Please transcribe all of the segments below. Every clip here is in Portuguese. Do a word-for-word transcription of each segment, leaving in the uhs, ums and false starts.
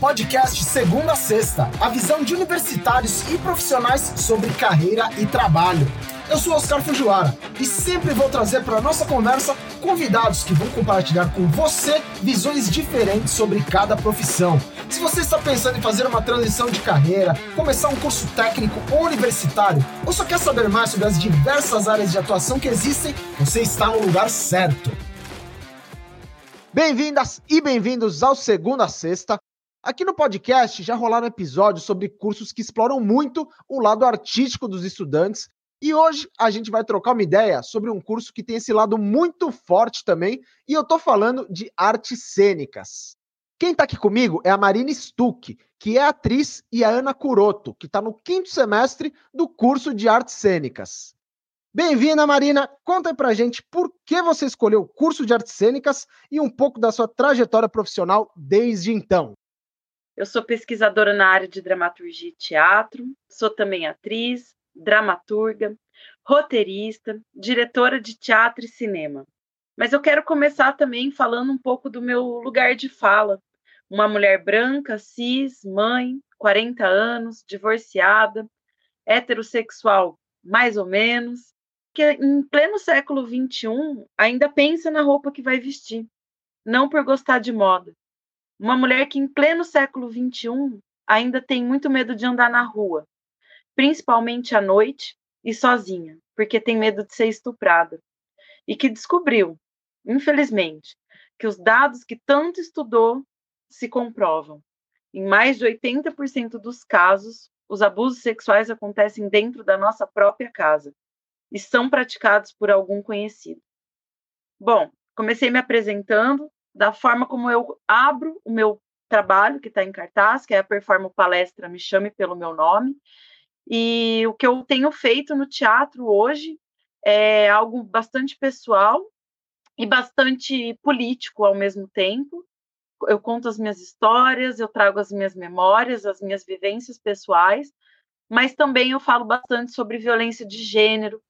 podcast Segunda a Sexta, a visão de universitários e profissionais sobre carreira e trabalho. Eu sou Oscar Fujiwara e sempre vou trazer para a nossa conversa convidados que vão compartilhar com você visões diferentes sobre cada profissão. Se você está pensando em fazer uma transição de carreira, começar um curso técnico ou universitário, ou só quer saber mais sobre as diversas áreas de atuação que existem, você está no lugar certo. Bem-vindas e bem-vindos ao Segunda a Sexta. Aqui no podcast já rolaram episódios sobre cursos que exploram muito o lado artístico dos estudantes. E hoje a gente vai trocar uma ideia sobre um curso que tem esse lado muito forte também, e eu tô falando de artes cênicas. Quem tá aqui comigo é a Marina Stuchi, que é atriz, e a Ana Curoto, que tá no quinto semestre do curso de artes cênicas. Bem-vinda, Marina! Conta aí pra gente por que você escolheu o curso de artes cênicas e um pouco da sua trajetória profissional desde então. Eu sou pesquisadora na área de dramaturgia e teatro, sou também atriz, dramaturga, roteirista, diretora de teatro e cinema. Mas eu quero começar também falando um pouco do meu lugar de fala. Uma mulher branca, cis, mãe, quarenta anos, divorciada, heterossexual, mais ou menos, que em pleno século vinte e um ainda pensa na roupa que vai vestir, não por gostar de moda. Uma mulher que em pleno século vinte e um ainda tem muito medo de andar na rua, principalmente à noite e sozinha, porque tem medo de ser estuprada, e que descobriu, infelizmente, que os dados que tanto estudou se comprovam. Em mais de oitenta por cento dos casos, os abusos sexuais acontecem dentro da nossa própria casa e são praticados por algum conhecido. Bom, comecei me apresentando da forma como eu abro o meu trabalho, que está em cartaz, que é a Performa Palestra, Me Chame pelo Meu Nome. E o que eu tenho feito no teatro hoje é algo bastante pessoal e bastante político ao mesmo tempo. Eu conto as minhas histórias, eu trago as minhas memórias, as minhas vivências pessoais, mas também eu falo bastante sobre violência de gênero,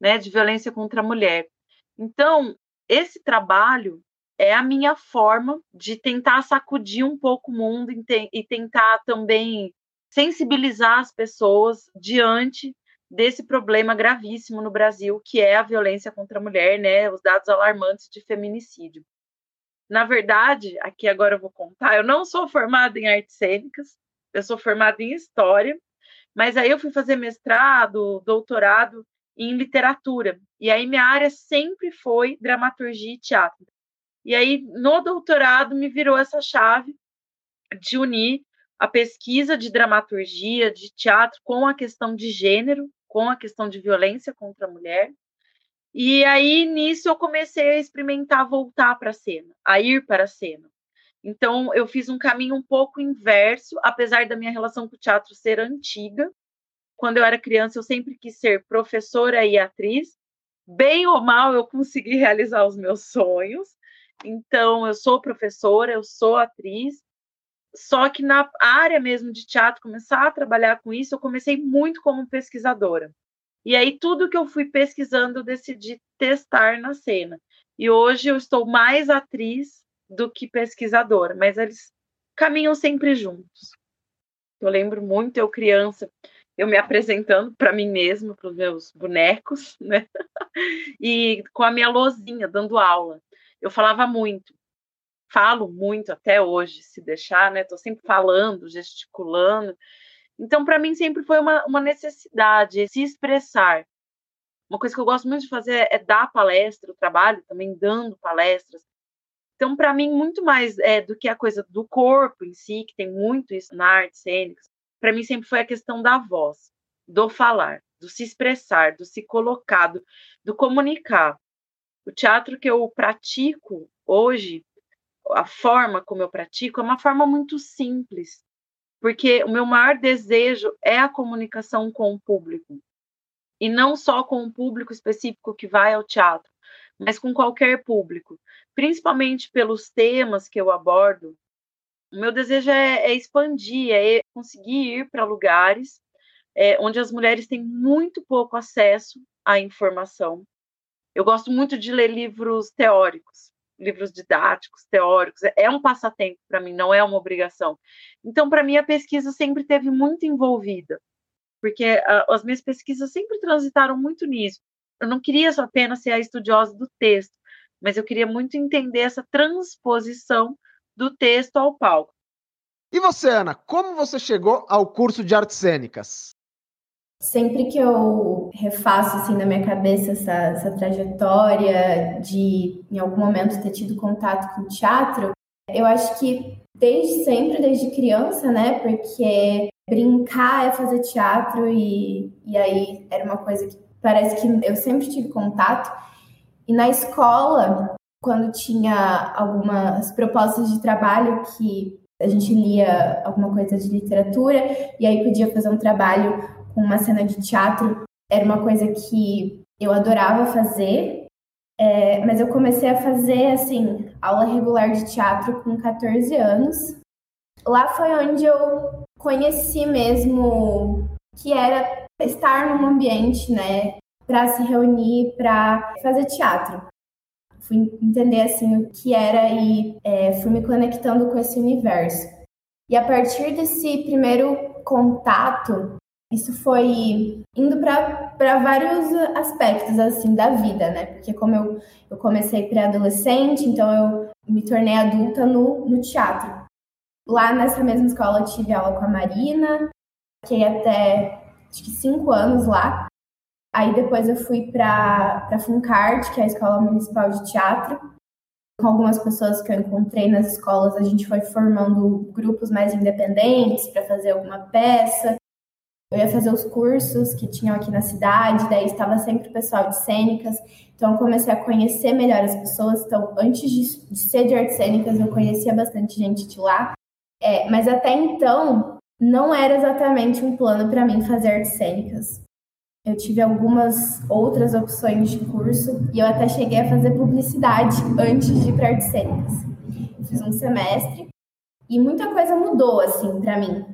né, de violência contra a mulher. Então, esse trabalho é a minha forma de tentar sacudir um pouco o mundo e tentar também sensibilizar as pessoas diante desse problema gravíssimo no Brasil, que é a violência contra a mulher, né? Os dados alarmantes de feminicídio. Na verdade, aqui agora eu vou contar, eu não sou formada em artes cênicas, eu sou formada em história, mas aí eu fui fazer mestrado, doutorado em literatura, e aí minha área sempre foi dramaturgia e teatro. E aí, no doutorado, me virou essa chave de unir a pesquisa de dramaturgia, de teatro, com a questão de gênero, com a questão de violência contra a mulher. E aí, nisso, eu comecei a experimentar voltar para a cena, a ir para a cena. Então, eu fiz um caminho um pouco inverso, apesar da minha relação com o teatro ser antiga. Quando eu era criança, eu sempre quis ser professora e atriz. Bem ou mal, eu consegui realizar os meus sonhos. Então, eu sou professora, eu sou atriz. Só que na área mesmo de teatro, começar a trabalhar com isso, eu comecei muito como pesquisadora. E aí tudo que eu fui pesquisando, eu decidi testar na cena. E hoje eu estou mais atriz do que pesquisadora, mas eles caminham sempre juntos. Eu lembro muito, eu criança, eu me apresentando para mim mesma, para os meus bonecos, né? E com a minha lousinha, dando aula. Eu falava muito. Falo muito até hoje, se deixar, né? Estou sempre falando, gesticulando. Então, para mim, sempre foi uma, uma necessidade se expressar. Uma coisa que eu gosto muito de fazer é dar palestra, eu trabalho também dando palestras. Então, para mim, muito mais é, do que a coisa do corpo em si, que tem muito isso na arte cênica, para mim sempre foi a questão da voz, do falar, do se expressar, do se colocar, do, do comunicar. O teatro que eu pratico hoje, a forma como eu pratico é uma forma muito simples, porque o meu maior desejo é a comunicação com o público, e não só com o público específico que vai ao teatro, mas com qualquer público, principalmente pelos temas que eu abordo. O meu desejo é, é expandir, é conseguir ir para lugares é, onde as mulheres têm muito pouco acesso à informação. Eu gosto muito de ler livros teóricos, livros didáticos, teóricos, é um passatempo para mim, não é uma obrigação. Então, para mim, a pesquisa sempre teve muito envolvida, porque a, as minhas pesquisas sempre transitaram muito nisso. Eu não queria só apenas ser a estudiosa do texto, mas eu queria muito entender essa transposição do texto ao palco. E você, Ana, como você chegou ao curso de Artes Cênicas? Sempre que eu refaço assim, na minha cabeça essa, essa trajetória de, em algum momento, ter tido contato com o teatro, eu acho que desde sempre, desde criança, né? Porque brincar é fazer teatro e, e aí era uma coisa que parece que eu sempre tive contato. E na escola, quando tinha algumas propostas de trabalho que a gente lia alguma coisa de literatura e aí podia fazer um trabalho com uma cena de teatro, era uma coisa que eu adorava fazer, é, mas eu comecei a fazer, assim, aula regular de teatro com catorze anos. Lá foi onde eu conheci mesmo que era estar num ambiente, né, para se reunir, para fazer teatro. Fui entender, assim, o que era e é, fui me conectando com esse universo. E a partir desse primeiro contato, isso foi indo para vários aspectos, assim, da vida, né? Porque como eu, eu comecei pré-adolescente, então eu me tornei adulta no, no teatro. Lá nessa mesma escola eu tive aula com a Marina, fiquei até, acho que cinco anos lá. Aí depois eu fui para a Funcard, que é a Escola Municipal de Teatro. Com algumas pessoas que eu encontrei nas escolas, a gente foi formando grupos mais independentes para fazer alguma peça. Eu ia fazer os cursos que tinham aqui na cidade, daí estava sempre o pessoal de cênicas, então eu comecei a conhecer melhor as pessoas. Então, antes de, de ser de artes cênicas, eu conhecia bastante gente de lá, é, mas até então não era exatamente um plano para mim fazer artes cênicas. Eu tive algumas outras opções de curso e eu até cheguei a fazer publicidade antes de ir para artes cênicas. Eu fiz um semestre e muita coisa mudou, assim, para mim.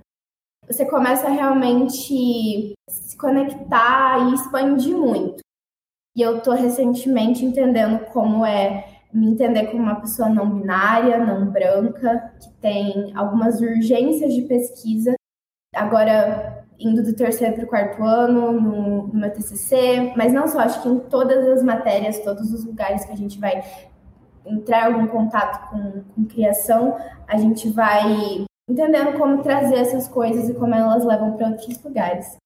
Você começa a realmente se conectar e expandir muito. E eu tô recentemente entendendo como é me entender como uma pessoa não binária, não branca, que tem algumas urgências de pesquisa. Agora, indo do terceiro para o quarto ano, no, no meu T C C, mas não só, acho que em todas as matérias, todos os lugares que a gente vai entrar em algum contato com, com criação, a gente vai entendendo como trazer essas coisas e como elas levam para outros lugares.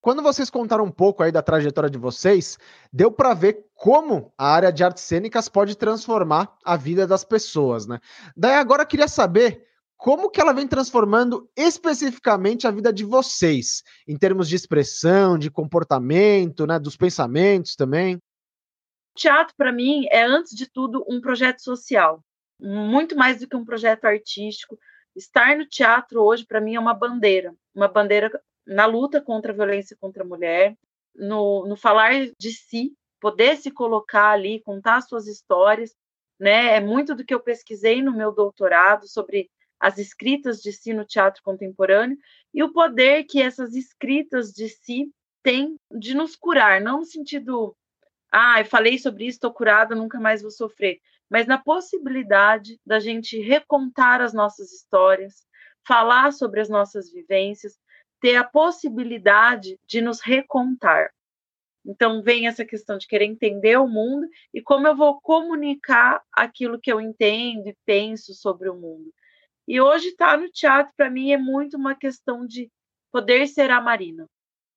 Quando vocês contaram um pouco aí da trajetória de vocês, deu para ver como a área de artes cênicas pode transformar a vida das pessoas, né? Daí agora eu queria saber como que ela vem transformando especificamente a vida de vocês, em termos de expressão, de comportamento, né, dos pensamentos também. O teatro, para mim, é, antes de tudo, um projeto social, muito mais do que um projeto artístico. Estar no teatro hoje, para mim, é uma bandeira, uma bandeira na luta contra a violência contra a mulher, no, no falar de si, poder se colocar ali, contar suas histórias, né? É muito do que eu pesquisei no meu doutorado sobre as escritas de si no teatro contemporâneo e o poder que essas escritas de si têm de nos curar, não no sentido, ah, eu falei sobre isso, estou curada, nunca mais vou sofrer, mas na possibilidade da gente recontar as nossas histórias, falar sobre as nossas vivências, ter a possibilidade de nos recontar. Então, vem essa questão de querer entender o mundo e como eu vou comunicar aquilo que eu entendo e penso sobre o mundo. E hoje estar no teatro, para mim, é muito uma questão de poder ser a Marina.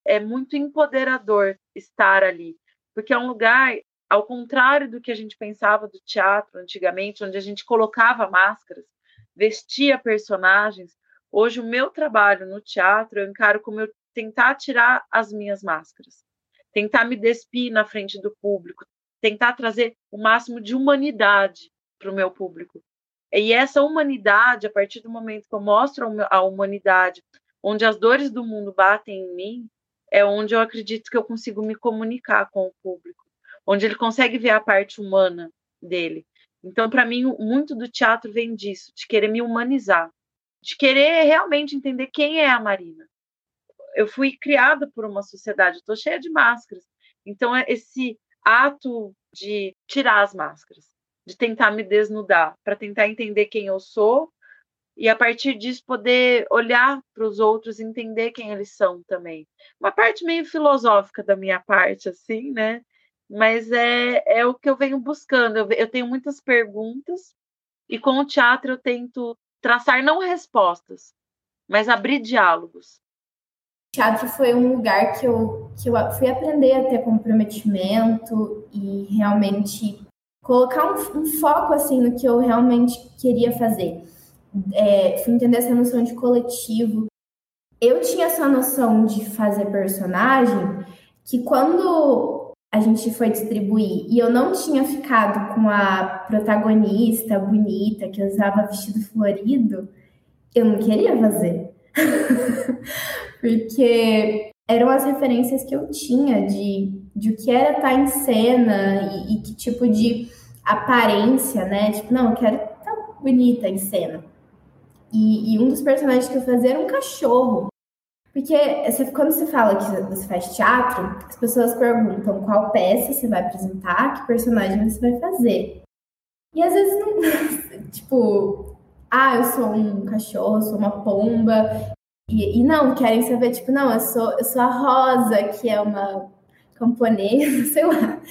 É muito empoderador estar ali, porque é um lugar, ao contrário do que a gente pensava do teatro antigamente, onde a gente colocava máscaras, vestia personagens, hoje o meu trabalho no teatro eu encaro como eu tentar tirar as minhas máscaras, tentar me despir na frente do público, tentar trazer o máximo de humanidade para o meu público. E essa humanidade, a partir do momento que eu mostro a humanidade, onde as dores do mundo batem em mim, é onde eu acredito que eu consigo me comunicar com o público, onde ele consegue ver a parte humana dele. Então, para mim, muito do teatro vem disso, de querer me humanizar, de querer realmente entender quem é a Marina. Eu fui criada por uma sociedade, estou cheia de máscaras. Então, é esse ato de tirar as máscaras, de tentar me desnudar, para tentar entender quem eu sou e, a partir disso, poder olhar para os outros e entender quem eles são também. Uma parte meio filosófica da minha parte, assim, né? Mas é, é o que eu venho buscando. Eu, eu tenho muitas perguntas e, com o teatro, eu tento traçar não respostas, mas abrir diálogos. O teatro foi um lugar que eu, que eu fui aprender a ter comprometimento e realmente colocar um, um foco assim, no que eu realmente queria fazer. É, fui entender essa noção de coletivo. Eu tinha essa noção de fazer personagem que, quando a gente foi distribuir e eu não tinha ficado com a protagonista bonita que usava vestido florido, eu não queria fazer. Porque eram as referências que eu tinha de, de o que era estar em cena e, e que tipo de aparência, né? Tipo, não, eu quero estar bonita em cena. E, e um dos personagens que eu fazia era um cachorro. Porque quando você fala que você faz teatro, as pessoas perguntam qual peça você vai apresentar, que personagem você vai fazer. E às vezes não... tipo... ah, eu sou um cachorro, eu sou uma pomba, e, e não, querem saber, tipo, não, eu sou, eu sou a Rosa, que é uma camponesa, sei lá.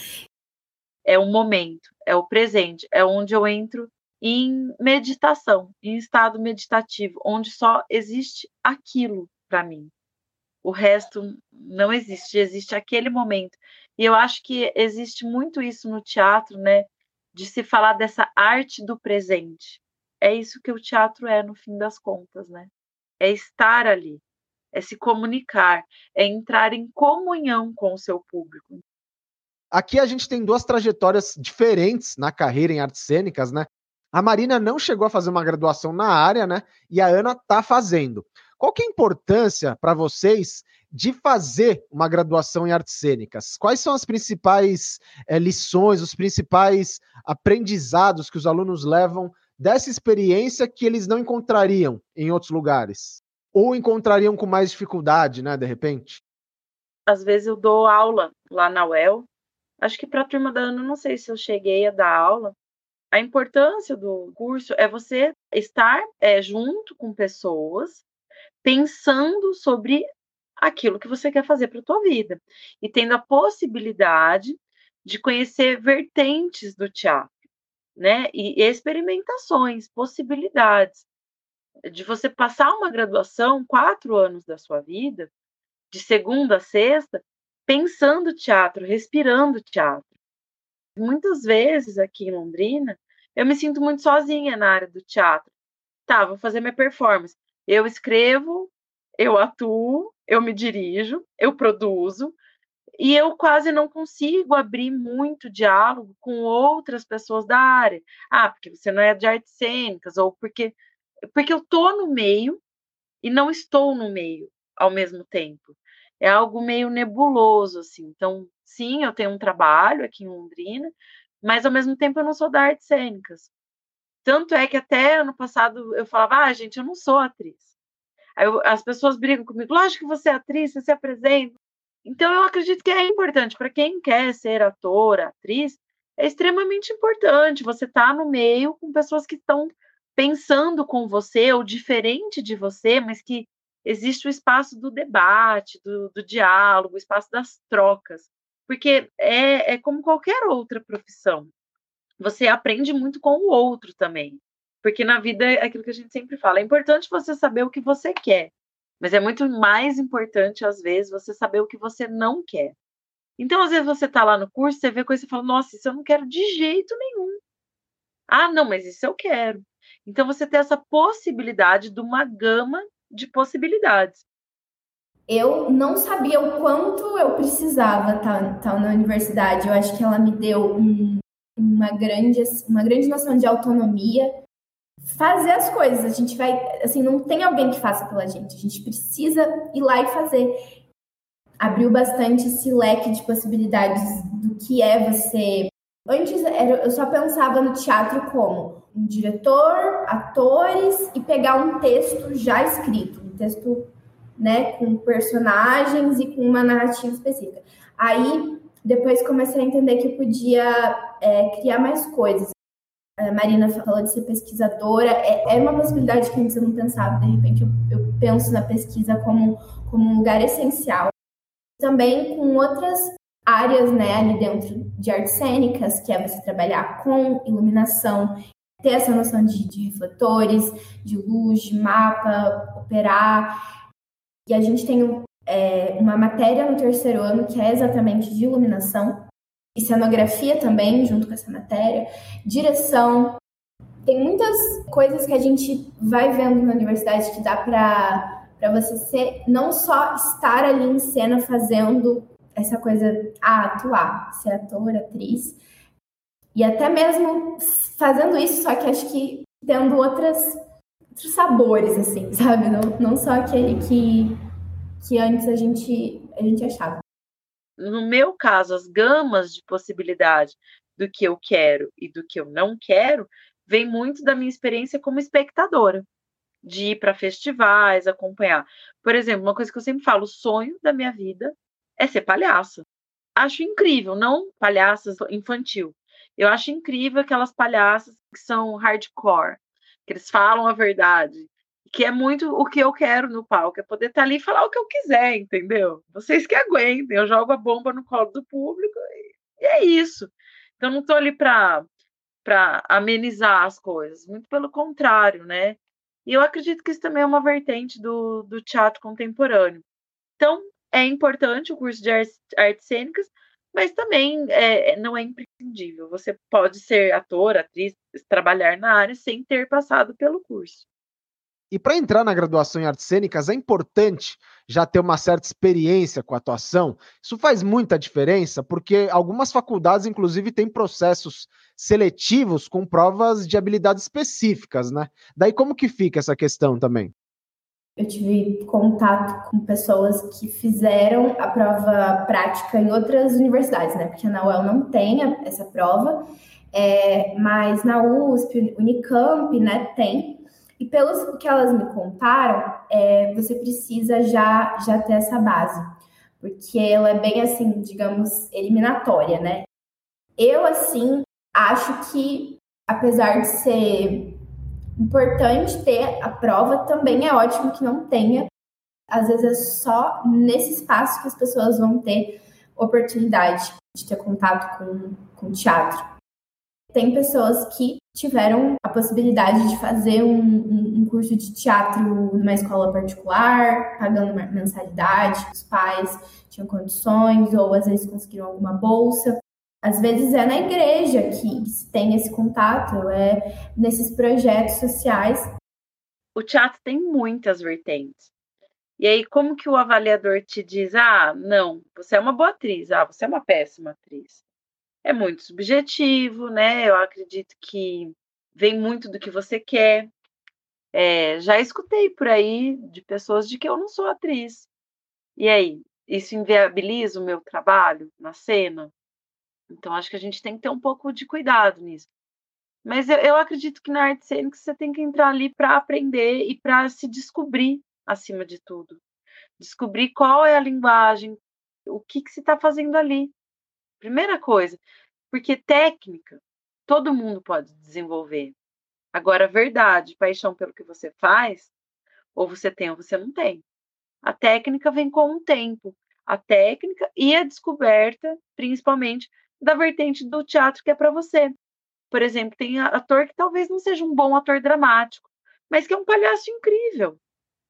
É o momento, é o presente, é onde eu entro em meditação, em estado meditativo, onde só existe aquilo para mim. O resto não existe, existe aquele momento. E eu acho que existe muito isso no teatro, né, de se falar dessa arte do presente. É isso que o teatro é, no fim das contas, né? É estar ali, é se comunicar, é entrar em comunhão com o seu público. Aqui a gente tem duas trajetórias diferentes na carreira em artes cênicas, né? A Marina não chegou a fazer uma graduação na área, né? E a Ana está fazendo. Qual que é a importância para vocês de fazer uma graduação em artes cênicas? Quais são as principais é, lições, os principais aprendizados que os alunos levam dessa experiência que eles não encontrariam em outros lugares? Ou encontrariam com mais dificuldade, né, de repente? Às vezes eu dou aula lá na U E L. Acho que para a turma da Ana, não sei se eu cheguei a dar aula. A importância do curso é você estar é, junto com pessoas, pensando sobre aquilo que você quer fazer para a tua vida. E tendo a possibilidade de conhecer vertentes do teatro, né? E experimentações, possibilidades de você passar uma graduação, quatro anos da sua vida, de segunda a sexta, pensando teatro, respirando teatro. Muitas vezes aqui em Londrina, eu me sinto muito sozinha na área do teatro. Tá, vou fazer minha performance. Eu escrevo, eu atuo, eu me dirijo, eu produzo. E eu quase não consigo abrir muito diálogo com outras pessoas da área. Ah, porque você não é de artes cênicas, ou porque, porque eu estou no meio e não estou no meio ao mesmo tempo. É algo meio nebuloso, assim. Então, sim, eu tenho um trabalho aqui em Londrina, mas, ao mesmo tempo, eu não sou da artes cênicas. Tanto é que até ano passado eu falava, ah, gente, eu não sou atriz. Aí eu, as pessoas brigam comigo, lógico que você é atriz, você se apresenta. Então, eu acredito que é importante para quem quer ser ator, atriz, é extremamente importante você estar no meio com pessoas que estão pensando com você ou diferente de você, mas que existe o espaço do debate, do, do diálogo, o espaço das trocas, porque é, é como qualquer outra profissão. Você aprende muito com o outro também, porque na vida é aquilo que a gente sempre fala, é importante você saber o que você quer. Mas é muito mais importante, às vezes, você saber o que você não quer. Então, às vezes, você está lá no curso, você vê coisa e fala, nossa, isso eu não quero de jeito nenhum. Ah, não, mas isso eu quero. Então, você tem essa possibilidade de uma gama de possibilidades. Eu não sabia o quanto eu precisava estar, tá, tá na universidade. Eu acho que ela me deu um, uma, grande, uma grande noção de autonomia. Fazer as coisas, a gente vai, assim, não tem alguém que faça pela gente, a gente precisa ir lá e fazer. Abriu bastante esse leque de possibilidades do que é você. Antes eu só pensava no teatro como um diretor, atores e pegar um texto já escrito, um texto, né, com personagens e com uma narrativa específica. Aí depois comecei a entender que eu podia é, criar mais coisas. a Marina falou de ser pesquisadora, é, é uma possibilidade que antes eu não pensava, de repente eu, eu penso na pesquisa como, como um lugar essencial. Também com outras áreas, né, ali dentro de artes cênicas, que é você trabalhar com iluminação, ter essa noção de, de refletores, de luz, de mapa, operar. E a gente tem é, uma matéria no terceiro ano que é exatamente de iluminação, e cenografia também, junto com essa matéria, direção. Tem muitas coisas que a gente vai vendo na universidade que dá para para você ser, não só estar ali em cena fazendo essa coisa, ah, atuar, ser ator, atriz, e até mesmo fazendo isso, só que acho que tendo outras, outros sabores, assim, sabe? Não, não só aquele que, que antes a gente, a gente achava. No meu caso, as gamas de possibilidade do que eu quero e do que eu não quero vem muito da minha experiência como espectadora, de ir para festivais, acompanhar. Por exemplo, uma coisa que eu sempre falo, o sonho da minha vida é ser palhaça. Acho incrível, não palhaças infantil. Eu acho incrível aquelas palhaças que são hardcore, que eles falam a verdade, que é muito o que eu quero no palco, é poder estar ali e falar o que eu quiser, entendeu? Vocês que aguentem, eu jogo a bomba no colo do público e é isso. Então, não estou ali para amenizar as coisas, muito pelo contrário, né? E eu acredito que isso também é uma vertente do, do teatro contemporâneo. Então, é importante o curso de artes, artes cênicas, mas também é, não é imprescindível. Você pode ser ator, atriz, trabalhar na área sem ter passado pelo curso. E para entrar na graduação em artes cênicas, é importante já ter uma certa experiência com a atuação. Isso faz muita diferença, porque algumas faculdades, inclusive, têm processos seletivos com provas de habilidades específicas, né? Daí como que fica essa questão também? Eu tive contato com pessoas que fizeram a prova prática em outras universidades, né? Porque na U E L não tem essa prova, é, mas na U S P, Unicamp, né, tem. E pelo que elas me contaram, é, você precisa já, já ter essa base, porque ela é bem, assim, digamos, eliminatória, né? Eu, assim, acho que, apesar de ser importante ter a prova, também é ótimo que não tenha. Às vezes é só nesse espaço que as pessoas vão ter oportunidade de ter contato com, com teatro. Tem pessoas que tiveram a possibilidade de fazer um, um, um curso de teatro numa escola particular, pagando uma mensalidade, os pais tinham condições, ou às vezes conseguiram alguma bolsa. Às vezes é na igreja que se tem esse contato, é nesses projetos sociais. O teatro tem muitas vertentes. E aí, como que o avaliador te diz, ah, não, você é uma boa atriz, ah, você é uma péssima atriz? É muito subjetivo, né? Eu acredito que vem muito do que você quer. É, já escutei por aí de pessoas de que eu não sou atriz. E aí, isso inviabiliza o meu trabalho na cena? Então, acho que a gente tem que ter um pouco de cuidado nisso. Mas eu, eu acredito que na arte cênica você tem que entrar ali para aprender e para se descobrir, acima de tudo. Descobrir qual é a linguagem, o que, que você está fazendo ali. Primeira coisa, porque técnica todo mundo pode desenvolver. Agora, verdade, paixão pelo que você faz, ou você tem ou você não tem. A técnica vem com o tempo. A técnica e a descoberta, principalmente, da vertente do teatro que é para você. Por exemplo, tem ator que talvez não seja um bom ator dramático, mas que é um palhaço incrível.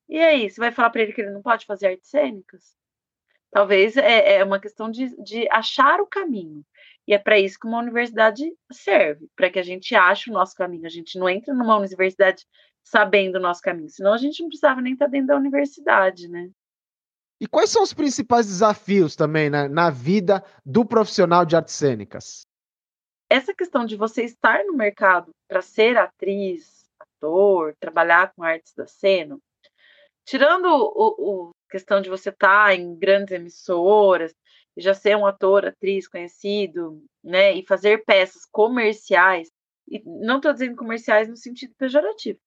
E aí, você vai falar para ele que ele não pode fazer artes cênicas? Talvez é uma questão de, de achar o caminho. E é para isso que uma universidade serve, para que a gente ache o nosso caminho. A gente não entra numa universidade sabendo o nosso caminho, senão a gente não precisava nem estar dentro da universidade, né? E quais são os principais desafios também, né, na vida do profissional de artes cênicas? Essa questão de você estar no mercado para ser atriz, ator, trabalhar com artes da cena, tirando o... o questão de você estar em grandes emissoras, já ser um ator, atriz conhecido, né, e fazer peças comerciais, e não estou dizendo comerciais no sentido pejorativo,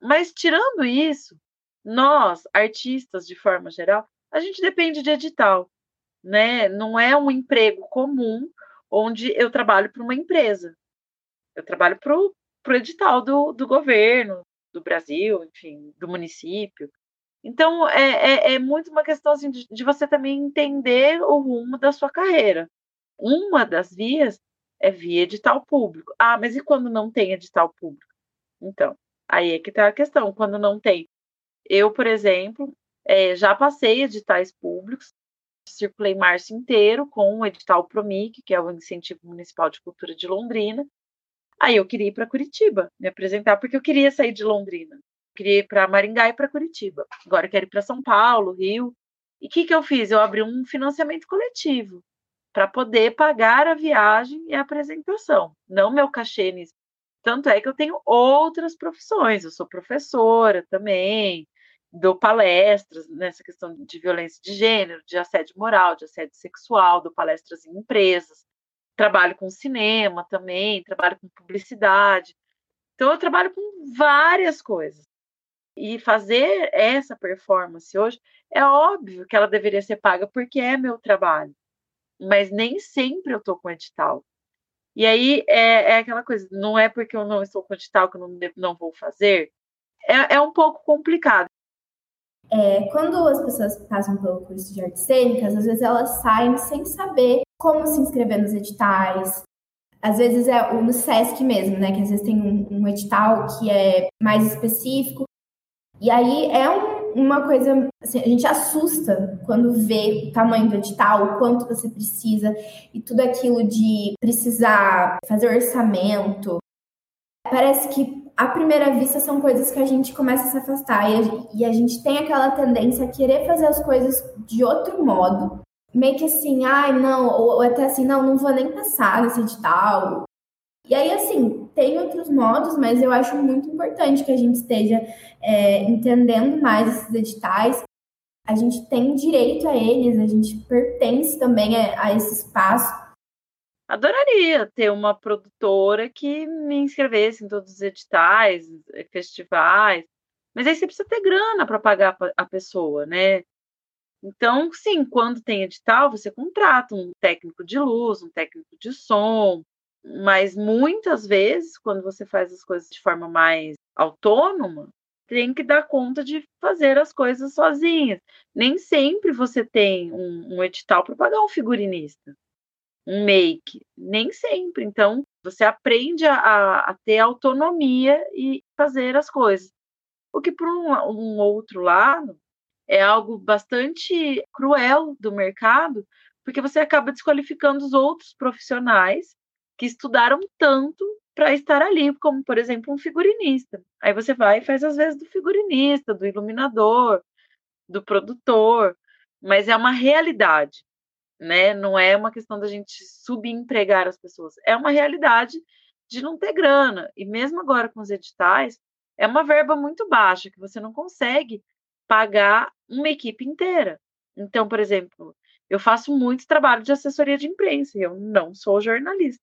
mas tirando isso, nós, artistas de forma geral, a gente depende de edital, né, não é um emprego comum onde eu trabalho para uma empresa, eu trabalho para o edital do, do governo, do Brasil, enfim, do município. Então, é, é, é muito uma questão assim, de, de você também entender o rumo da sua carreira. Uma das vias é via edital público. Ah, mas e quando não tem edital público? Então, aí é que está a questão, quando não tem. Eu, por exemplo, é, já passei editais públicos, circulei março inteiro com o edital PROMIC, que é o Incentivo Municipal de Cultura de Londrina. Aí eu queria ir para Curitiba, me apresentar, porque eu queria sair de Londrina. Eu queria ir para Maringá e para Curitiba. Agora eu quero ir para São Paulo, Rio. E o que, que eu fiz? Eu abri um financiamento coletivo para poder pagar a viagem e a apresentação, não meu cachê nisso. Tanto é que eu tenho outras profissões, eu sou professora também, dou palestras nessa questão de violência de gênero, de assédio moral, de assédio sexual, dou palestras em empresas, trabalho com cinema também, trabalho com publicidade. Então, eu trabalho com várias coisas. E fazer essa performance hoje, é óbvio que ela deveria ser paga porque é meu trabalho, mas nem sempre eu estou com edital. E aí, é, é aquela coisa, não é porque eu não estou com edital que eu não, não vou fazer, é, é um pouco complicado. É, quando as pessoas passam pelo curso de artes cênicas, às vezes elas saem sem saber como se inscrever nos editais. Às vezes é o no SESC mesmo, né? Que às vezes tem um, um edital que é mais específico. E aí é um, uma coisa... Assim, a gente assusta quando vê o tamanho do edital, o quanto você precisa. E tudo aquilo de precisar fazer orçamento. Parece que, à primeira vista, são coisas que a gente começa a se afastar. E a, e a gente tem aquela tendência a querer fazer as coisas de outro modo. Meio que assim, ai, não, ou, ou até assim, não, não vou nem passar nesse edital. E aí, assim, tem outros modos, mas eu acho muito importante que a gente esteja é, entendendo mais esses editais. A gente tem direito a eles, a gente pertence também a, a esse espaço. Adoraria ter uma produtora que me inscrevesse em todos os editais, festivais, mas aí você precisa ter grana para pagar a pessoa, né? Então, sim, quando tem edital, você contrata um técnico de luz, um técnico de som, mas muitas vezes, quando você faz as coisas de forma mais autônoma, tem que dar conta de fazer as coisas sozinha. Nem sempre você tem um, um edital para pagar um figurinista, um make, nem sempre. Então, você aprende a, a ter autonomia e fazer as coisas. O que, por um, um outro lado, é algo bastante cruel do mercado, porque você acaba desqualificando os outros profissionais que estudaram tanto para estar ali, como, por exemplo, um figurinista. Aí você vai e faz, às vezes, do figurinista, do iluminador, do produtor, mas é uma realidade, né? Não é uma questão da gente subempregar as pessoas, é uma realidade de não ter grana. E mesmo agora com os editais, é uma verba muito baixa, que você não consegue pagar uma equipe inteira. Então, por exemplo, eu faço muito trabalho de assessoria de imprensa, eu não sou jornalista,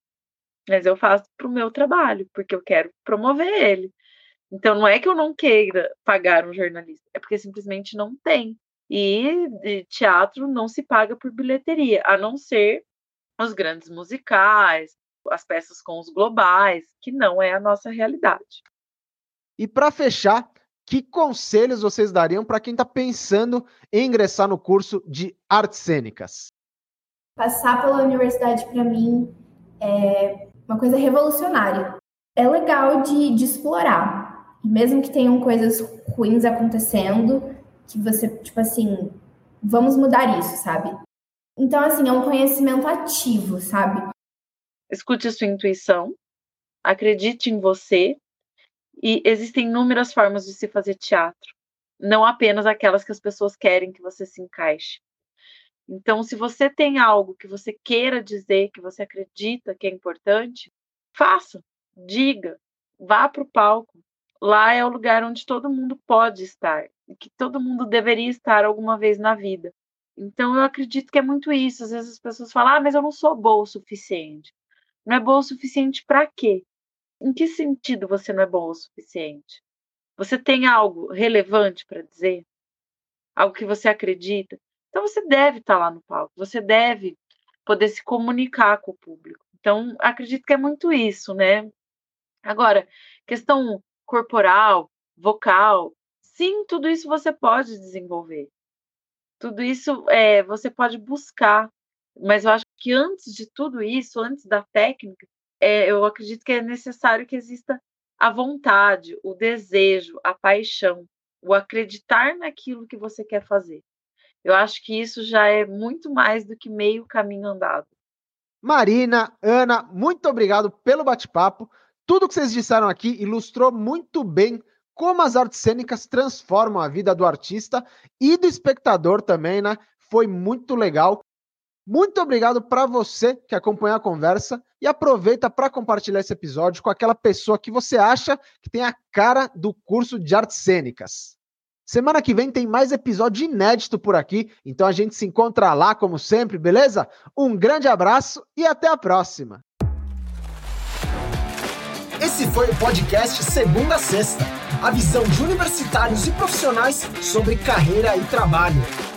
mas eu faço para o meu trabalho, porque eu quero promover ele. Então, não é que eu não queira pagar um jornalista, é porque simplesmente não tem. E de teatro não se paga por bilheteria, a não ser os grandes musicais, as peças com os globais, que não é a nossa realidade. E para fechar, que conselhos vocês dariam para quem está pensando em ingressar no curso de artes cênicas? Passar pela universidade, para mim, é uma coisa revolucionária. É legal de, de explorar. Mesmo que tenham coisas ruins acontecendo, que você, tipo assim, vamos mudar isso, sabe? Então, assim, é um conhecimento ativo, sabe? Escute a sua intuição, acredite em você. E existem inúmeras formas de se fazer teatro, não apenas aquelas que as pessoas querem que você se encaixe. Então, se você tem algo que você queira dizer, que você acredita que é importante, faça, diga, vá para o palco. Lá é o lugar onde todo mundo pode estar, e que todo mundo deveria estar alguma vez na vida. Então, eu acredito que é muito isso. Às vezes as pessoas falam, ah, mas eu não sou boa o suficiente. Não é boa o suficiente para quê? Em que sentido você não é bom o suficiente? Você tem algo relevante para dizer? Algo que você acredita? Então, você deve estar lá no palco. Você deve poder se comunicar com o público. Então, acredito que é muito isso, né? Agora, questão corporal, vocal, sim, tudo isso você pode desenvolver. Tudo isso é, você pode buscar, mas eu acho que antes de tudo isso, antes da técnica, é, eu acredito que é necessário que exista a vontade, o desejo, a paixão, o acreditar naquilo que você quer fazer. Eu acho que isso já é muito mais do que meio caminho andado. Marina, Ana, muito obrigado pelo bate-papo. Tudo que vocês disseram aqui ilustrou muito bem como as artes cênicas transformam a vida do artista e do espectador também, né? Foi muito legal. Muito obrigado para você que acompanhou a conversa e aproveita para compartilhar esse episódio com aquela pessoa que você acha que tem a cara do curso de artes cênicas. Semana que vem tem mais episódio inédito por aqui, então a gente se encontra lá como sempre, beleza? Um grande abraço e até a próxima! Esse foi o podcast Segunda a Sexta, a visão de universitários e profissionais sobre carreira e trabalho.